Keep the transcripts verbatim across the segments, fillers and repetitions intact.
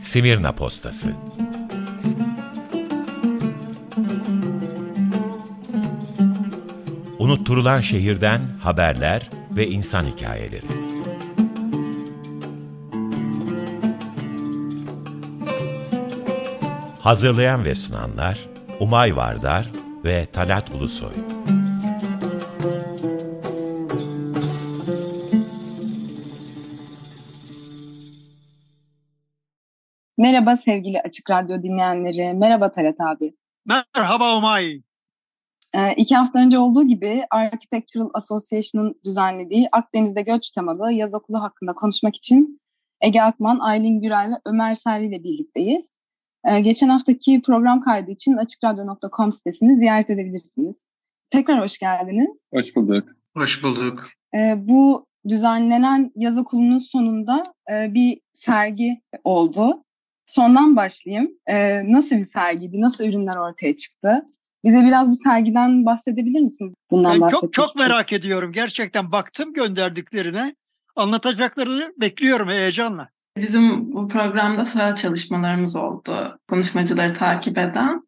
Smyrna Postası. Unutturulan şehirden haberler ve insan hikayeleri. Hazırlayan ve sunanlar Umay Vardar ve Talat Ulusoy. Merhaba sevgili Açık Radyo dinleyenleri. Merhaba Talat abi. Merhaba Umay. Ee, iki hafta önce olduğu gibi Architectural Association'ın düzenlediği Akdeniz'de göç temalı yaz okulu hakkında konuşmak için Ege Akman, Aylin Gürel ve Ömer Selvi ile birlikteyiz. Ee, geçen haftaki program kaydı için açık radyo nokta com sitesini ziyaret edebilirsiniz. Tekrar hoş geldiniz. Hoş bulduk. Hoş bulduk. Ee, bu düzenlenen yaz okulunun sonunda e, bir sergi oldu. Sondan başlayayım. Ee, nasıl bir sergiydi? Nasıl ürünler ortaya çıktı? Bize biraz bu sergiden bahsedebilir misiniz? Bundan ben çok çok için. merak ediyorum. Gerçekten baktım gönderdiklerine. Anlatacaklarını bekliyorum heyecanla. Bizim bu programda saha çalışmalarımız oldu. Konuşmacıları takip eden.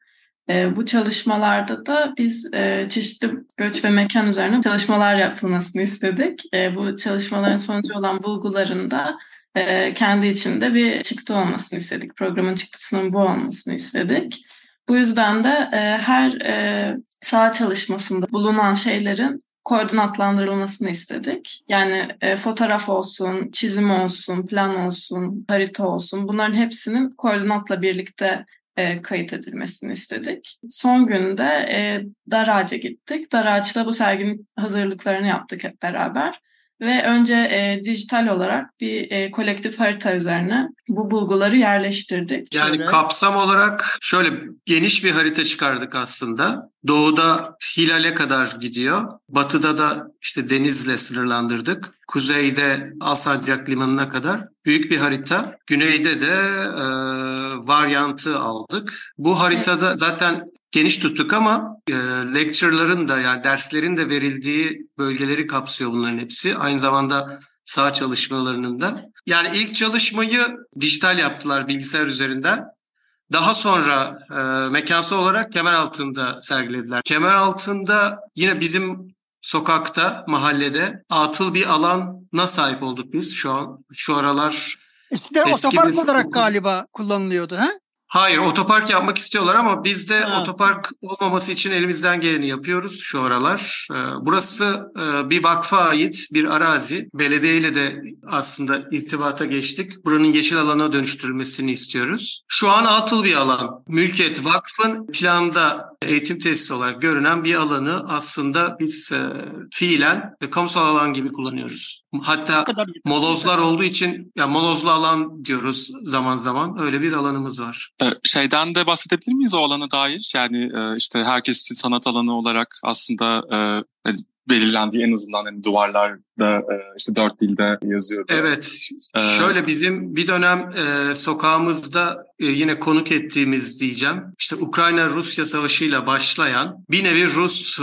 E, bu çalışmalarda da biz e, çeşitli göç ve mekan üzerine çalışmalar yapılmasını istedik. E, bu çalışmaların sonucu olan bulguların da e, kendi içinde bir çıktı olmasını istedik. Programın çıktısının bu olmasını istedik. Bu yüzden de e, her e, saha çalışmasında bulunan şeylerin koordinatlandırılmasını istedik. Yani e, fotoğraf olsun, çizim olsun, plan olsun, harita olsun, bunların hepsinin koordinatla birlikte e, kayıt edilmesini istedik. Son günde e, Darağaç'a gittik. Darağaç'ta bu serginin hazırlıklarını yaptık hep beraber. Ve önce e, dijital olarak bir e, kolektif harita üzerine bu bulguları yerleştirdik. Yani şöyle, kapsam olarak şöyle geniş bir harita çıkardık aslında. Doğuda hilale kadar gidiyor. Batıda da işte denizle sınırlandırdık. Kuzeyde Alsancak Limanı'na kadar büyük bir harita. Güneyde de e, varyantı aldık. Bu haritada evet, zaten geniş tuttuk ama e, lecture'ların da yani derslerin de verildiği bölgeleri kapsıyor bunların hepsi. Aynı zamanda saha çalışmalarının da. Yani ilk çalışmayı dijital yaptılar bilgisayar üzerinden. Daha sonra e, mekansı olarak Kemeraltı'nda sergilediler. Kemeraltı'nda yine bizim sokakta, mahallede atıl bir alana sahip olduk biz şu an. Şu aralar işte otopark olarak okul galiba kullanılıyordu ha? Hayır, otopark yapmak istiyorlar ama biz de ha. otopark olmaması için elimizden geleni yapıyoruz şu aralar. Burası bir vakfa ait bir arazi. Belediyeyle de aslında irtibata geçtik. Buranın yeşil alana dönüştürülmesini istiyoruz. Şu an atıl bir alan. Mülkiyet Vakfı'nın planda eğitim tesisi olarak görünen bir alanı aslında biz fiilen kamusal alan gibi kullanıyoruz. Hatta molozlar olduğu için yani molozlu alan diyoruz zaman zaman. Öyle bir alanımız var. Şeyden de bahsedebilir miyiz o alana dair? Yani işte herkes için sanat alanı olarak aslında belirlendiği en azından hani duvarlarda işte dört dilde yazıyordu. Evet. Ee, Şöyle bizim bir dönem sokağımızda yine konuk ettiğimiz diyeceğim. İşte Ukrayna-Rusya savaşıyla başlayan bir nevi Rus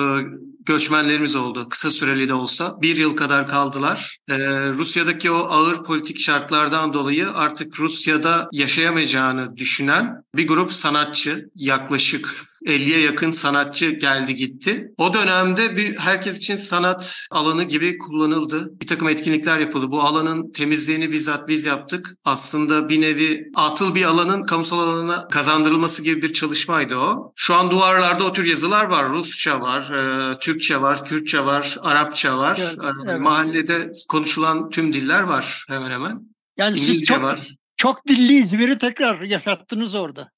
göçmenlerimiz oldu. Kısa süreli de olsa. Bir yıl kadar kaldılar. Ee, Rusya'daki o ağır politik şartlardan dolayı artık Rusya'da yaşayamayacağını düşünen bir grup sanatçı, yaklaşık elliye yakın sanatçı geldi gitti. O dönemde bir, herkes için sanat alanı gibi kullanıldı. Bir takım etkinlikler yapıldı. Bu alanın temizliğini bizzat biz yaptık. Aslında bir nevi atıl bir alanın kamusal alana kazandırılması gibi bir çalışmaydı o. Şu an duvarlarda o tür yazılar var. Rusça var, e, Türkçe var, Kürtçe var, Arapça var. Evet, evet. Mahallede konuşulan tüm diller var hemen hemen. Yani İngilizce çok, var. Çok dilli İzmir'i tekrar yaşattınız orada.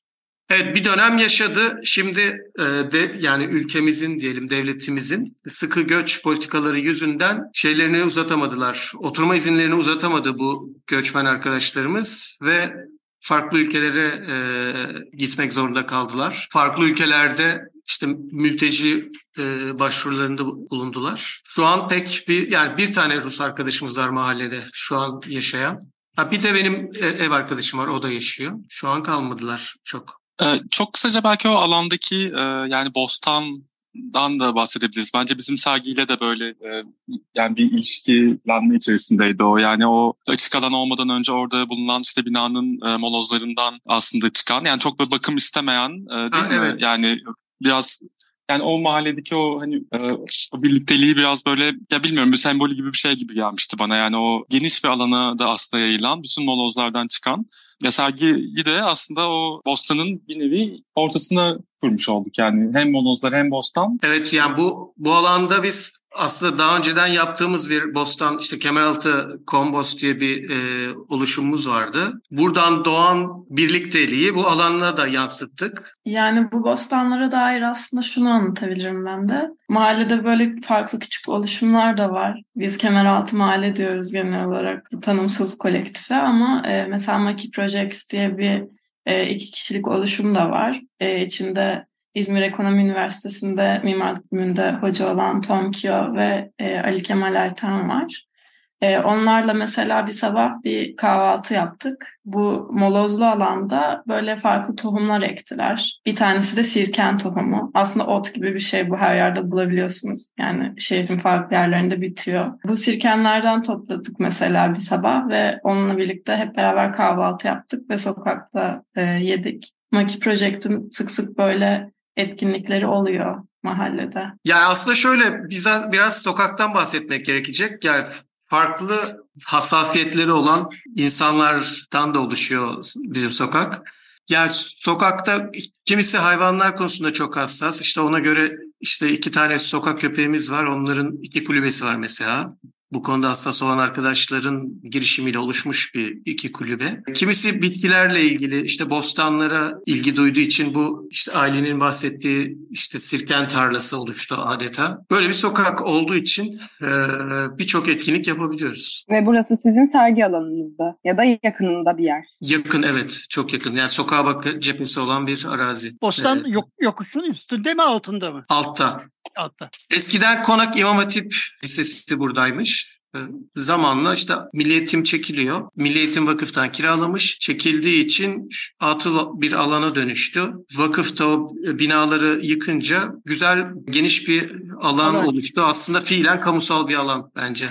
Evet, bir dönem yaşadı. Şimdi e, de yani ülkemizin diyelim devletimizin sıkı göç politikaları yüzünden şeylerini uzatamadılar. Oturma izinlerini uzatamadı bu göçmen arkadaşlarımız ve farklı ülkelere e, gitmek zorunda kaldılar. Farklı ülkelerde İşte mülteci e, başvurularında bulundular. Şu an pek bir yani bir tane Rus arkadaşımız var mahallede şu an yaşayan. Ha, bir de benim ev arkadaşım var, o da yaşıyor. Şu an kalmadılar çok. Ee, çok kısaca belki o alandaki e, yani bostan dan da bahsedebiliriz. Bence bizim sergiyle de böyle e, yani bir ilişkilenme içerisindeydi o. Yani o açık alan olmadan önce orada bulunan işte binanın e, molozlarından aslında çıkan, yani çok böyle bakım istemeyen e, değil ha, mi? Evet. Yani biraz yani o mahalledeki o hani e, o birlikteliği biraz böyle ya bilmiyorum bir sembolü gibi bir şey gibi gelmişti bana. Yani o geniş bir alana da aslında yayılan bütün molozlardan çıkan ya sergiyi de aslında o bostanın bir nevi ortasına kurmuş olduk. Yani hem molozlar hem bostan. Evet, yani bu bu alanda biz aslında daha önceden yaptığımız bir bostan, işte Kemeraltı Kombos diye bir e, oluşumumuz vardı. Buradan doğan birlikteliği bu alanına da yansıttık. Yani bu bostanlara dair aslında şunu anlatabilirim ben de. Mahallede böyle farklı küçük oluşumlar da var. Biz Kemeraltı Mahalle diyoruz genel olarak bu tanımsız kolektife, ama e, mesela Maki Projects diye bir e, iki kişilik oluşum da var. E, içinde İzmir Ekonomi Üniversitesi'nde mimarlık bölümünde hoca olan Tom Kiyo ve e, Ali Kemal Ertan var. E, onlarla mesela bir sabah bir kahvaltı yaptık. Bu molozlu alanda böyle farklı tohumlar ektiler. Bir tanesi de sirken tohumu. Aslında ot gibi bir şey, bu her yerde bulabiliyorsunuz. Yani şehrin farklı yerlerinde bitiyor. Bu sirkenlerden topladık mesela bir sabah ve onunla birlikte hep beraber kahvaltı yaptık ve sokakta e, yedik. Maki Project'in sık sık böyle etkinlikleri oluyor mahallede. Yani aslında şöyle biraz, biraz sokaktan bahsetmek gerekecek. Yani farklı hassasiyetleri olan insanlardan da oluşuyor bizim sokak. Yani sokakta kimisi hayvanlar konusunda çok hassas. İşte ona göre işte iki tane sokak köpeğimiz var. Onların iki kulübesi var mesela. Bu konuda hassas olan arkadaşların girişimiyle oluşmuş bir iki kulübe. Kimisi bitkilerle ilgili, işte bostanlara ilgi duyduğu için bu işte ailenin bahsettiği işte sirken tarlası oluştu adeta. Böyle bir sokak olduğu için e, birçok etkinlik yapabiliyoruz. Ve burası sizin sergi alanınızda ya da yakınında bir yer. Yakın, evet, çok yakın. Yani sokağa bak cephesi olan bir arazi. Bostan ee, yok, yokuşun üstünde mi, altında mı? Altta. Altta. Eskiden Konak İmam Hatip Lisesi buradaymış. Zamanla işte Milli Eğitim çekiliyor. Milli Eğitim vakıftan kiralamış. Çekildiği için atıl bir alana dönüştü. Vakıfta o binaları yıkınca güzel geniş bir alan evet. oluştu. Aslında fiilen kamusal bir alan bence.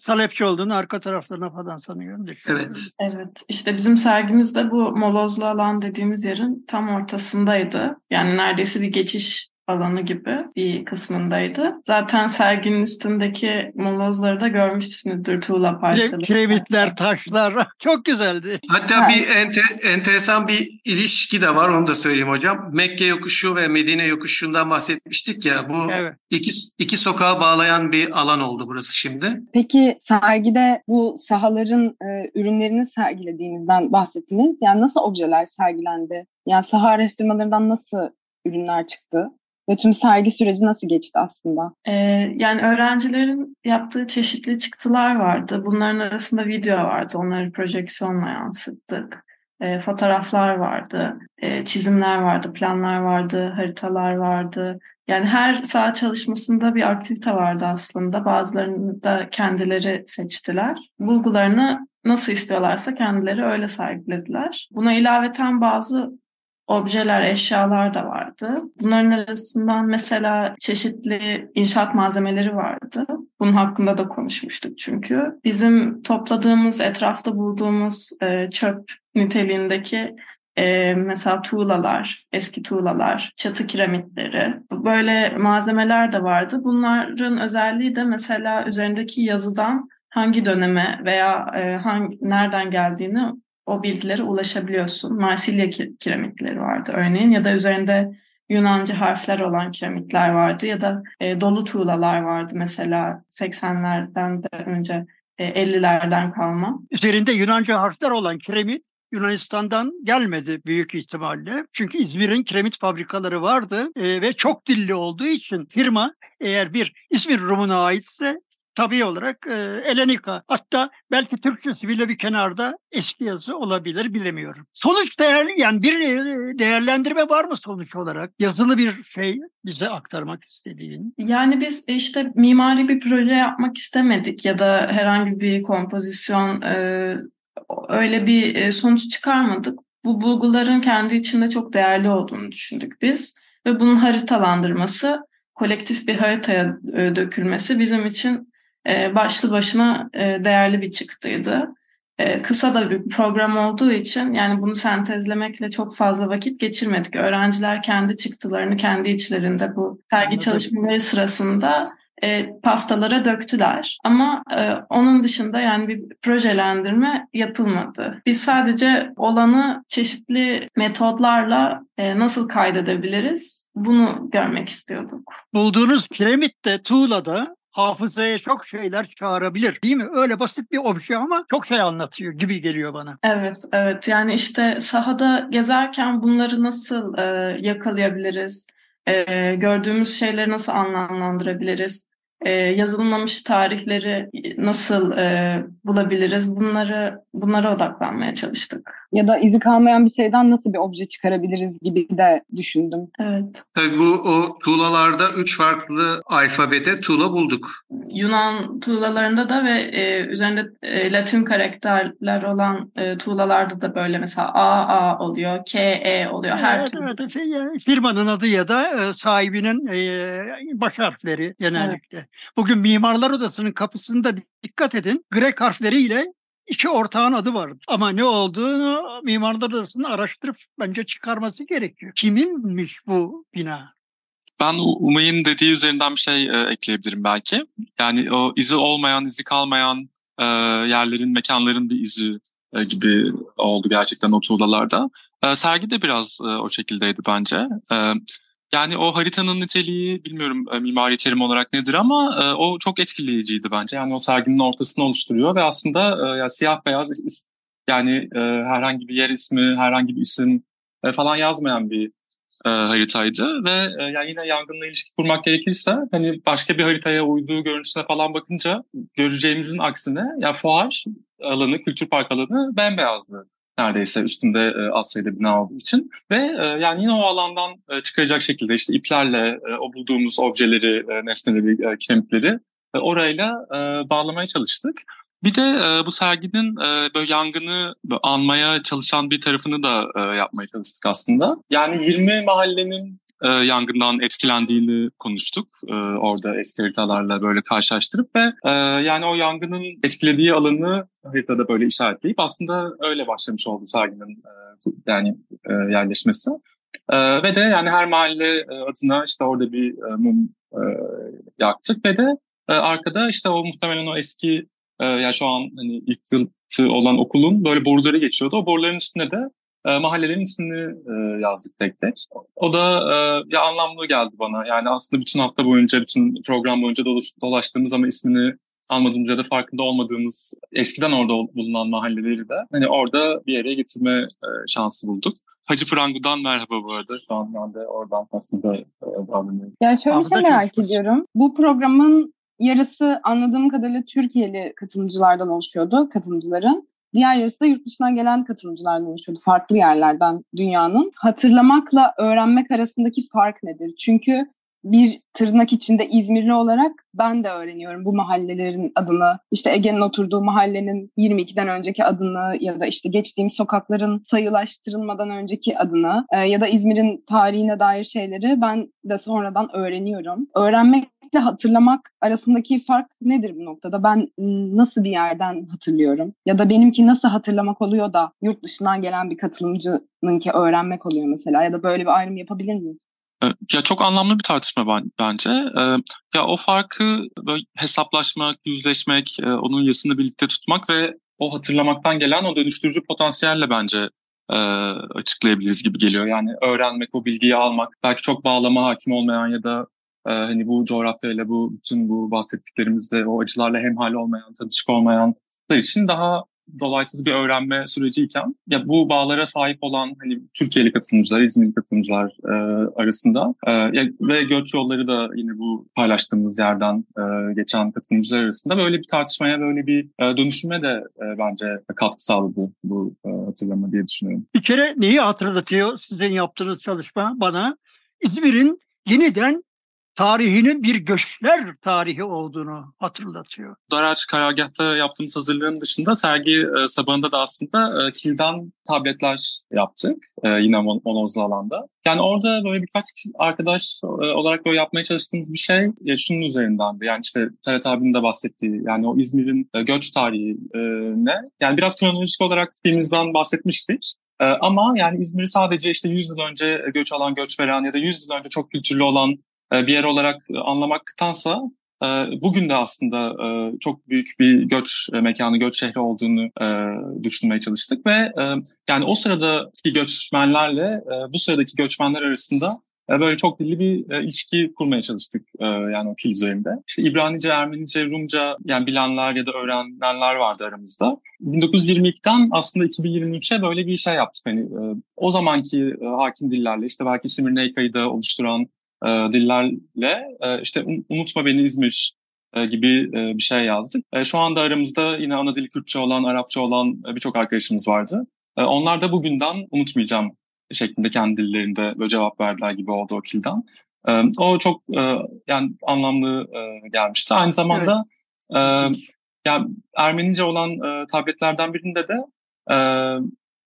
Salepçi olduğunu arka taraflarına falan sanıyorum. Evet. Evet. İşte bizim sergimiz de bu molozlu alan dediğimiz yerin tam ortasındaydı. Yani neredeyse bir geçiş alanı gibi bir kısmındaydı. Zaten serginin üstündeki molozları da görmüşsünüzdür, tuğla parçaları. Kiremitler, taşlar çok güzeldi. Hatta evet. bir ente- enteresan bir ilişki de var, onu da söyleyeyim hocam. Mekke yokuşu ve Medine yokuşundan bahsetmiştik ya, bu evet. iki, iki sokağı bağlayan bir alan oldu burası şimdi. Peki sergide bu sahaların e, ürünlerini sergilediğinizden bahsettiniz. Yani nasıl objeler sergilendi? Yani saha araştırmalarından nasıl ürünler çıktı? Ve tüm sergi süreci nasıl geçti aslında? Ee, yani öğrencilerin yaptığı çeşitli çıktılar vardı. Bunların arasında video vardı. Onları projeksiyonla yansıttık. Ee, fotoğraflar vardı. Ee, çizimler vardı. Planlar vardı. Haritalar vardı. Yani her saha çalışmasında bir aktivite vardı aslında. Bazılarını da kendileri seçtiler. Bulgularını nasıl istiyorlarsa kendileri öyle sergilediler. Buna ilaveten bazı objeler, eşyalar da vardı. Bunların arasından mesela çeşitli inşaat malzemeleri vardı. Bunun hakkında da konuşmuştuk çünkü. Bizim topladığımız, etrafta bulduğumuz e, çöp niteliğindeki e, mesela tuğlalar, eski tuğlalar, çatı kiremitleri, böyle malzemeler de vardı. Bunların özelliği de mesela üzerindeki yazıdan hangi döneme veya e, hangi, nereden geldiğini o bilgilere ulaşabiliyorsun. Marsilya kiremitleri vardı örneğin, ya da üzerinde Yunanca harfler olan kiremitler vardı, ya da e, dolu tuğlalar vardı mesela seksenlerden de önce e, ellilerden kalma. Üzerinde Yunanca harfler olan kiremit Yunanistan'dan gelmedi büyük ihtimalle. Çünkü İzmir'in kiremit fabrikaları vardı e, ve çok dilli olduğu için firma, eğer bir İzmir Rumuna aitse tabii olarak e, Elenika, hatta belki Türkçesi bile bir kenarda eski yazı olabilir, bilemiyorum. Sonuç değerli, yani bir değerlendirme var mı sonuç olarak? Yazılı bir şey bize aktarmak istediğin. Yani biz işte mimari bir proje yapmak istemedik ya da herhangi bir kompozisyon, e, öyle bir sonuç çıkarmadık. Bu bulguların kendi içinde çok değerli olduğunu düşündük biz ve bunun haritalandırması kolektif bir haritaya e, dökülmesi bizim için e, başlı başına e, değerli bir çıktıydı. E, kısa da bir program olduğu için yani bunu sentezlemekle çok fazla vakit geçirmedik. Öğrenciler kendi çıktılarını kendi içlerinde bu sergi çalışmaları sırasında E, paftalara döktüler ama e, onun dışında yani bir projelendirme yapılmadı. Biz sadece olanı çeşitli metotlarla e, nasıl kaydedebiliriz bunu görmek istiyorduk. Bulduğunuz piramitte, tuğlada hafızaya çok şeyler çağırabilir değil mi? Öyle basit bir obje ama çok şey anlatıyor gibi geliyor bana. Evet, evet yani işte sahada gezerken bunları nasıl e, yakalayabiliriz? E, gördüğümüz şeyleri nasıl anlamlandırabiliriz? E, yazılmamış tarihleri nasıl e, bulabiliriz? Bunları bunlara odaklanmaya çalıştık. Ya da izi kalmayan bir şeyden nasıl bir obje çıkarabiliriz gibi de düşündüm. Evet. Tabii bu o tuğlalarda üç farklı alfabede tuğla bulduk. Yunan tuğlalarında da ve e, üzerinde e, Latin karakterler olan e, tuğlalarda da böyle mesela A A oluyor, K E oluyor. Her evet, türlü. Evet, şey, firmanın adı ya da e, sahibinin e, baş harfleri genellikle. Evet. Bugün Mimarlar Odası'nın kapısında dikkat edin. Grek harfleriyle İki ortağın adı vardı. Ama ne olduğunu Mimarlar Odası'nın araştırıp bence çıkarması gerekiyor. Kiminmiş bu bina? Ben Umay'ın dediği üzerinden bir şey e, ekleyebilirim belki. Yani o izi olmayan, izi kalmayan e, yerlerin, mekanların bir izi e, gibi oldu gerçekten o tuğlalarda. E, sergi de biraz e, o şekildeydi bence. E, yani o haritanın niteliği bilmiyorum e, mimari terim olarak nedir ama e, o çok etkileyiciydi bence. Yani o serginin ortasını oluşturuyor ve aslında e, ya siyah beyaz is, yani e, herhangi bir yer ismi, herhangi bir isim e, falan yazmayan bir e, haritaydı ve e, yani yine yangınla ilişki kurmak gerekirse hani başka bir haritaya uyduğu görüntüsüne falan bakınca göreceğimizin aksine ya yani fuar alanı, kültür park alanı bembeyazdı. Neredeyse üstünde e, az sayıda bina olduğu için ve e, yani yine o alandan e, çıkaracak şekilde işte iplerle e, o bulduğumuz objeleri, e, nesneleri, e, kiremitleri e, orayla e, bağlamaya çalıştık. Bir de e, bu serginin e, böyle yangını anmaya çalışan bir tarafını da e, yapmaya çalıştık aslında. Yani yirmi mahallenin e, yangından etkilendiğini konuştuk. E, orada eski haritalarla böyle karşılaştırıp ve e, yani o yangının etkilediği alanı haritada böyle işaretleyip aslında öyle başlamış oldu serginin e, yani e, yerleşmesi. E, ve de yani her mahalle e, adına işte orada bir e, mum e, yaktık ve de e, arkada işte o muhtemelen o eski e, yani şu an hani yıkıntı olan okulun böyle boruları geçiyordu. O boruların üstüne de E, mahallelerin ismini e, yazdık tek tek. O da e, ya anlamlı geldi bana. Yani aslında bütün hafta boyunca, bütün program boyunca dolaş, dolaştığımız ama ismini almadığımız ya da farkında olmadığımız eskiden orada bulunan mahalleleri de hani orada bir yere getirme e, şansı bulduk. Hacı Frangu'dan merhaba bu arada. Şu an ben de oradan aslında bağlanıyorum. E, ya şöyle bir şey merak ediyorum. Bu programın yarısı anladığım kadarıyla Türkiye'li katılımcılardan oluşuyordu, katılımcıların. Diğer yarısı da yurt dışından gelen katılımcılardan oluşuyordu. Farklı yerlerden dünyanın. Hatırlamakla öğrenmek arasındaki fark nedir? Çünkü bir tırnak içinde İzmirli olarak ben de öğreniyorum bu mahallelerin adını. İşte Ege'nin oturduğu mahallenin yirmi ikiden önceki adını ya da işte geçtiğim sokakların sayılaştırılmadan önceki adını ya da İzmir'in tarihine dair şeyleri ben de sonradan öğreniyorum. Öğrenmek hatırlamak arasındaki fark nedir bu noktada? Ben nasıl bir yerden hatırlıyorum? Ya da benimki nasıl hatırlamak oluyor da yurt dışından gelen bir katılımcınınki öğrenmek oluyor mesela? Ya da böyle bir ayrım yapabilir miyim? Ya çok anlamlı bir tartışma bence. Ya o farkı böyle hesaplaşmak, yüzleşmek, onun yasını birlikte tutmak ve o hatırlamaktan gelen o dönüştürücü potansiyelle bence açıklayabiliriz gibi geliyor. Yani öğrenmek, o bilgiyi almak, belki çok bağlama hakim olmayan ya da Ee, hani bu coğrafyayla, bu bütün bu bahsettiklerimizde o acılarla hemhal olmayan, tanışık olmayanlar için daha dolaysız bir öğrenme süreciyken ya bu bağlara sahip olan hani Türkiye'li katılımcılar, İzmirli katılımcılar e, arasında e, ve göç yolları da yine bu paylaştığımız yerden e, geçen katılımcılar arasında böyle bir tartışmaya, böyle bir e, dönüşüme de e, bence katkı sağladı bu e, hatırlama diye düşünüyorum. Bir kere neyi hatırlatıyor sizin yaptığınız çalışma bana? İzmir'in yeniden tarihinin bir göçler tarihi olduğunu hatırlatıyor. Darağaç karargâhta yaptığımız hazırlığın dışında sergi e, sabahında da aslında e, kilden tabletler yaptık. E, yine mon- monozlu alanda. Yani orada böyle birkaç arkadaş e, olarak böyle yapmaya çalıştığımız bir şey e, şunun üzerindendi. Yani işte Talat abinin de bahsettiği, yani o İzmir'in e, göç tarihi e, ne? Yani biraz kronolojik olarak filmimizden bahsetmiştik. Ama yani İzmir'i sadece işte yüz yıl önce göç alan, göç veren ya da yüz yıl önce çok kültürlü olan bir yer olarak anlamaktansa bugün de aslında çok büyük bir göç mekanı, göç şehri olduğunu düşünmeye çalıştık ve yani o sıradaki göçmenlerle bu sıradaki göçmenler arasında böyle çok dilli bir ilişki kurmaya çalıştık yani o kil üzerinde. İşte İbranice, Ermenice, Rumca yani bilenler ya da öğrenenler vardı aramızda. bin dokuz yüz yirmi ikiden aslında iki bin yirmi üçe böyle bir şey yaptık. Hani o zamanki hakim dillerle, işte belki Simirneyka'yı da oluşturan dillerle işte unutma beni İzmir gibi bir şey yazdık. Şu anda aramızda yine ana dili Kürtçe olan, Arapça olan birçok arkadaşımız vardı. Onlar da bugünden unutmayacağım şeklinde kendi dillerinde böyle cevap verdiler gibi oldu o kilden. Ee, o çok e, yani anlamlı e, gelmişti. Aynı zamanda evet. e, yani Ermenice olan e, tabletlerden birinde de e,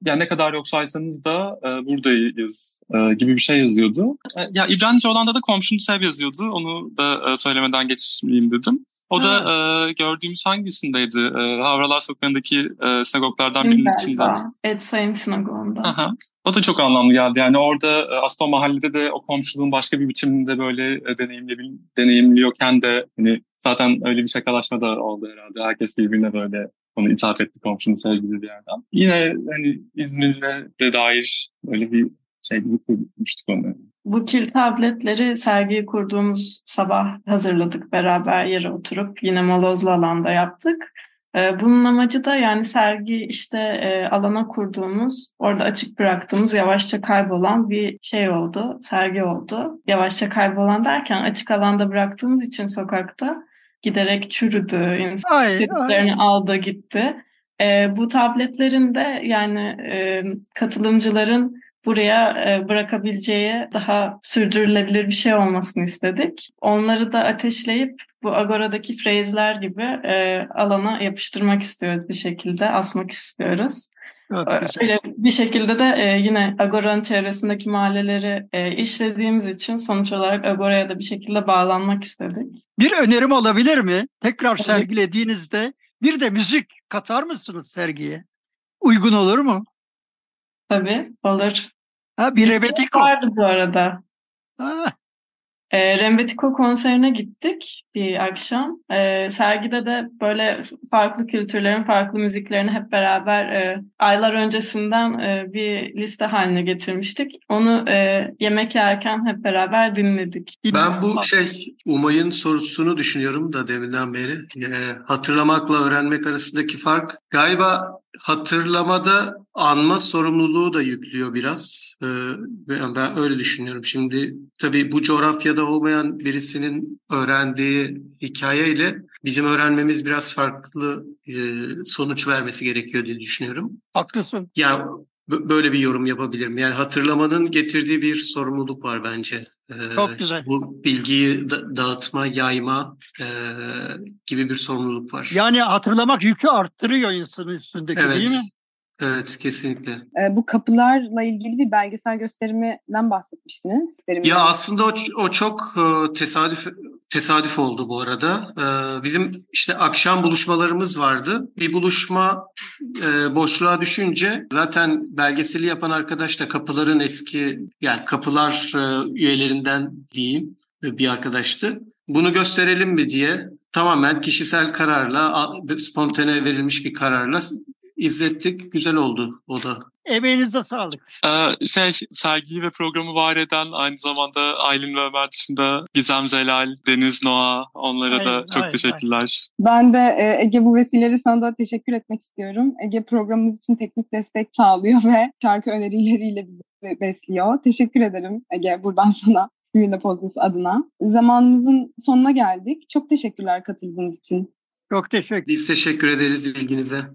yani ne kadar yok saysanız da e, buradayız e, gibi bir şey yazıyordu. E, ya İbranice olanda da komşunu sev yazıyordu. Onu da e, söylemeden geçmeyeyim dedim. O da evet. e, gördüğümüz hangisindeydi? E, Havralar Sokağı'ndaki e, sinagoglardan birinin Galiba. içinden. Evet, Sayın Sinagog'unda. Aha. O da çok anlamlı geldi. Yani orada e, Aslan mahallede de o komşuluğun başka bir biçiminde böyle e, deneyimli, deneyimliyorken de hani zaten öyle bir şakalaşma da oldu herhalde. Herkes birbirine böyle onu ithaf etti, komşunu sevgili bir yerden. Yine hani İzmir'e dair böyle bir şey gibi kurmuştuk onu. Bu kil tabletleri sergiyi kurduğumuz sabah hazırladık. Beraber yere oturup yine molozlu alanda yaptık. Bunun amacı da yani sergi işte alana kurduğumuz, orada açık bıraktığımız yavaşça kaybolan bir şey oldu, sergi oldu. Yavaşça kaybolan derken açık alanda bıraktığımız için sokakta giderek çürüdü, insanların aldı gitti. Bu tabletlerin de yani katılımcıların buraya bırakabileceği daha sürdürülebilir bir şey olmasını istedik. Onları da ateşleyip bu Agora'daki frezler gibi e, alana yapıştırmak istiyoruz bir şekilde, asmak istiyoruz. Evet, öyle bir şekilde de e, yine Agora'nın çevresindeki mahalleleri e, işlediğimiz için sonuç olarak Agora'ya da bir şekilde bağlanmak istedik. Bir önerim olabilir mi? Tekrar evet. sergilediğinizde bir de müzik katar mısınız sergiye? Uygun olur mu? Tabii, olur. Ha, bir Rembetiko. Vardı bu arada. Ha. E, Rembetiko konserine gittik bir akşam. E, sergide de böyle farklı kültürlerin, farklı müziklerini hep beraber e, aylar öncesinden e, bir liste haline getirmiştik. Onu e, yemek yerken hep beraber dinledik. Ben bu şey Umay'ın sorusunu düşünüyorum da deminden beri. E, hatırlamakla öğrenmek arasındaki fark galiba... Hatırlamada anma sorumluluğu da yüklüyor biraz. Ee, ben öyle düşünüyorum. Şimdi tabii bu coğrafyada olmayan birisinin öğrendiği hikayeyle bizim öğrenmemiz biraz farklı e, sonuç vermesi gerekiyor diye düşünüyorum. Haklısın. Yani b- böyle bir yorum yapabilirim. Yani hatırlamanın getirdiği bir sorumluluk var bence. Ee, Çok güzel. Bu bilgiyi da- dağıtma, yayma e, gibi bir sorumluluk var. Yani hatırlamak yükü arttırıyor insanın üstündeki, evet. Değil mi? Evet, kesinlikle. Ee, bu kapılarla ilgili bir belgesel gösteriminden bahsetmiştiniz. Ya aslında o, o çok tesadüf tesadüf oldu bu arada. Ee, bizim işte akşam buluşmalarımız vardı. Bir buluşma e, boşluğa düşünce zaten belgeseli yapan arkadaş da kapıların eski yani kapılar e, üyelerinden diyeyim bir arkadaştı. Bunu gösterelim mi diye tamamen kişisel kararla, spontane verilmiş bir kararla İzlettik. Güzel oldu o da. Emeğinize sağlık. Ee, şey, sergiyi ve programı var eden aynı zamanda Aylin ve Ömer dışında Gizem Zelal, Deniz Noa, onlara hayır, da çok hayır, teşekkürler. Hayır. Ben de Ege bu vesileyle sana da teşekkür etmek istiyorum. Ege programımız için teknik destek sağlıyor ve şarkı önerileriyle bizi besliyor. Teşekkür ederim Ege buradan sana. Büyü Lepozos adına. Zamanımızın sonuna geldik. Çok teşekkürler katıldığınız için. Çok teşekkür. Biz teşekkür ederiz ilginize.